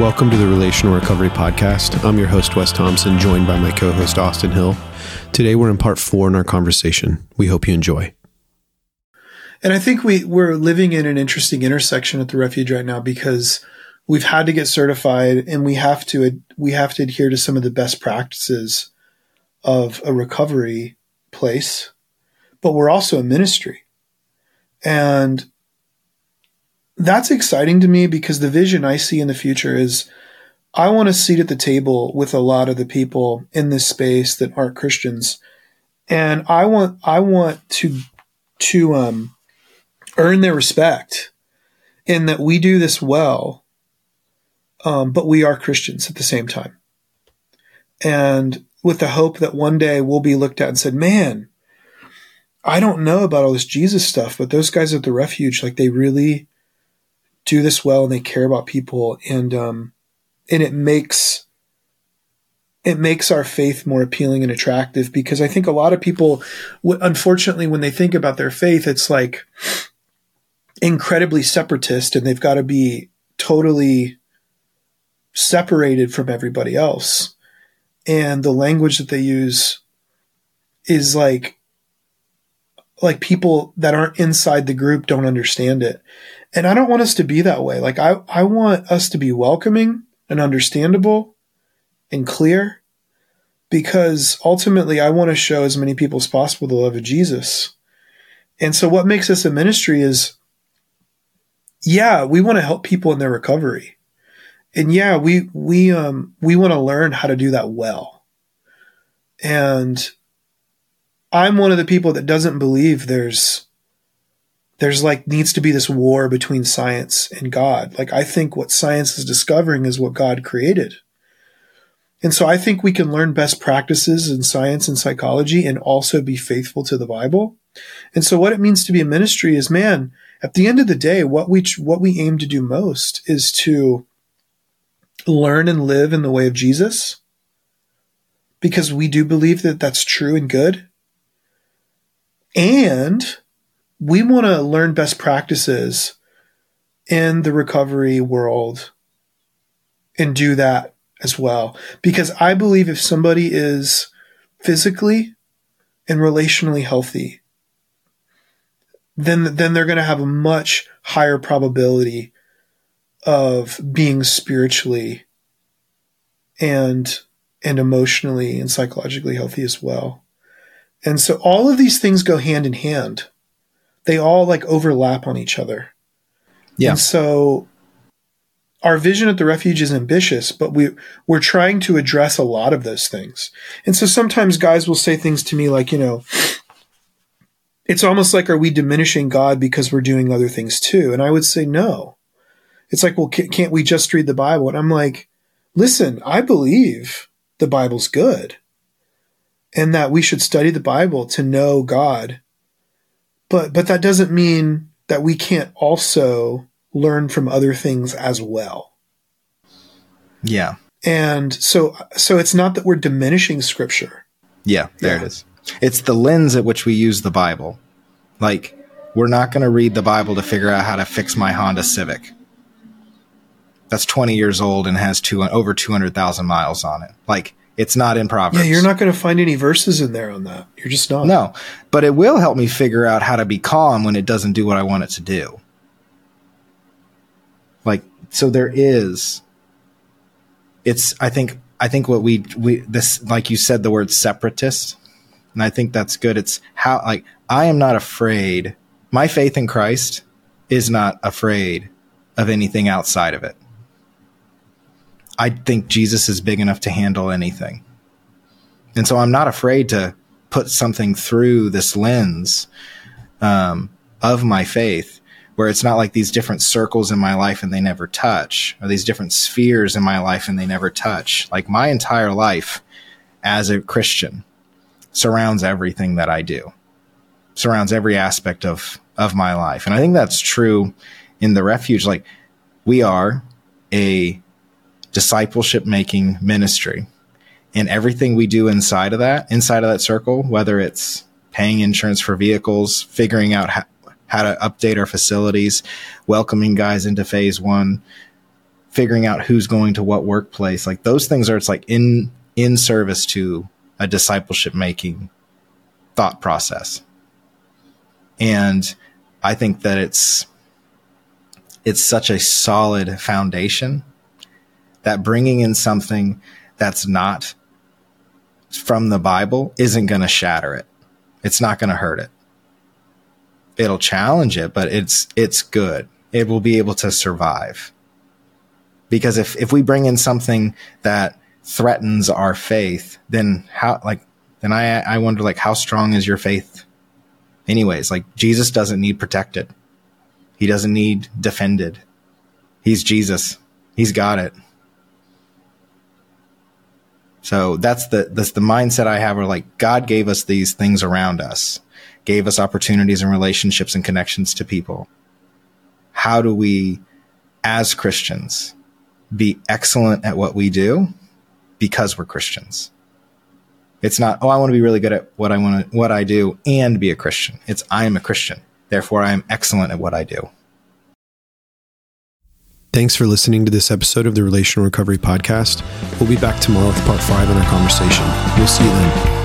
Welcome to the Relational Recovery Podcast. I'm your host, Wes Thompson, joined by my co-host, Austin Hill. Today, we're in part 4 in our conversation. We hope you enjoy. And I think we're living in an interesting intersection at the Refuge right now because we've had to get certified and we have to adhere to some of the best practices of a recovery place, but we're also a ministry. And that's exciting to me because the vision I see in the future is I want a seat at the table with a lot of the people in this space that aren't Christians. And I want to earn their respect in that we do this well, but we are Christians at the same time. And with the hope that one day we'll be looked at and said, man, I don't know about all this Jesus stuff, but those guys at the Refuge, like, they really do this well and they care about people. And it makes our faith more appealing and attractive, because I think a lot of people, unfortunately, when they think about their faith, it's like incredibly separatist and they've got to be totally separated from everybody else. And the language that they use is like people that aren't inside the group don't understand it. And I don't want us to be that way. Like, I want us to be welcoming and understandable and clear, because ultimately I want to show as many people as possible the love of Jesus. And so what makes us a ministry is, yeah, we want to help people in their recovery. And yeah, we want to learn how to do that well. And I'm one of the people that doesn't believe there's like needs to be this war between science and God. Like, I think what science is discovering is what God created. And so I think we can learn best practices in science and psychology and also be faithful to the Bible. And so what it means to be a ministry is, man, at the end of the day, what we aim to do most is to learn and live in the way of Jesus, because we do believe that that's true and good. And we want to learn best practices in the recovery world and do that as well. Because I believe if somebody is physically and relationally healthy, then they're going to have a much higher probability of being spiritually and emotionally and psychologically healthy as well. And so all of these things go hand in hand. They all like overlap on each other. Yeah. And so our vision at the Refuge is ambitious, but we're trying to address a lot of those things. And so sometimes guys will say things to me like, you know, it's almost like, are we diminishing God because we're doing other things too? And I would say, no. It's like, well, can't we just read the Bible? And I'm like, listen, I believe the Bible's good and that we should study the Bible to know God. But that doesn't mean that we can't also learn from other things as well. Yeah. And so it's not that we're diminishing Scripture. Yeah, there it is. It's the lens at which we use the Bible. Like, we're not going to read the Bible to figure out how to fix my Honda Civic. That's 20 years old and has over 200,000 miles on it. Like, it's not in Proverbs. Yeah, you're not going to find any verses in there on that. You're just not. No, but it will help me figure out how to be calm when it doesn't do what I want it to do. Like, so there is, it's, I think what this, like you said, the word separatist, and I think that's good. It's how, like, I am not afraid. My faith in Christ is not afraid of anything outside of it. I think Jesus is big enough to handle anything. And so I'm not afraid to put something through this lens of my faith, where it's not like these different circles in my life and they never touch, or these different spheres in my life and they never touch. Like, my entire life as a Christian surrounds everything that I do, surrounds every aspect of my life. And I think that's true in the Refuge. Like, we are a discipleship making ministry, and everything we do inside of that circle, whether it's paying insurance for vehicles, figuring out how to update our facilities, welcoming guys into phase 1, figuring out who's going to what workplace, like those things are, it's like in service to a discipleship making thought process. And I think that it's such a solid foundation that bringing in something that's not from the Bible isn't going to shatter it. It's not going to hurt it. It'll challenge it, but it's good. It will be able to survive. Because if we bring in something that threatens our faith, then how, like, then I wonder, like, how strong is your faith anyways? Like, Jesus doesn't need protected. He doesn't need defended. He's Jesus. He's got it. So that's the mindset I have, where like God gave us these things around us, gave us opportunities and relationships and connections to people. How do we, as Christians, be excellent at what we do because we're Christians? It's not, oh, I want to be really good at what I do and be a Christian. It's, I am a Christian. Therefore, I am excellent at what I do. Thanks for listening to this episode of the Relational Recovery Podcast. We'll be back tomorrow with part 5 in our conversation. We'll see you then.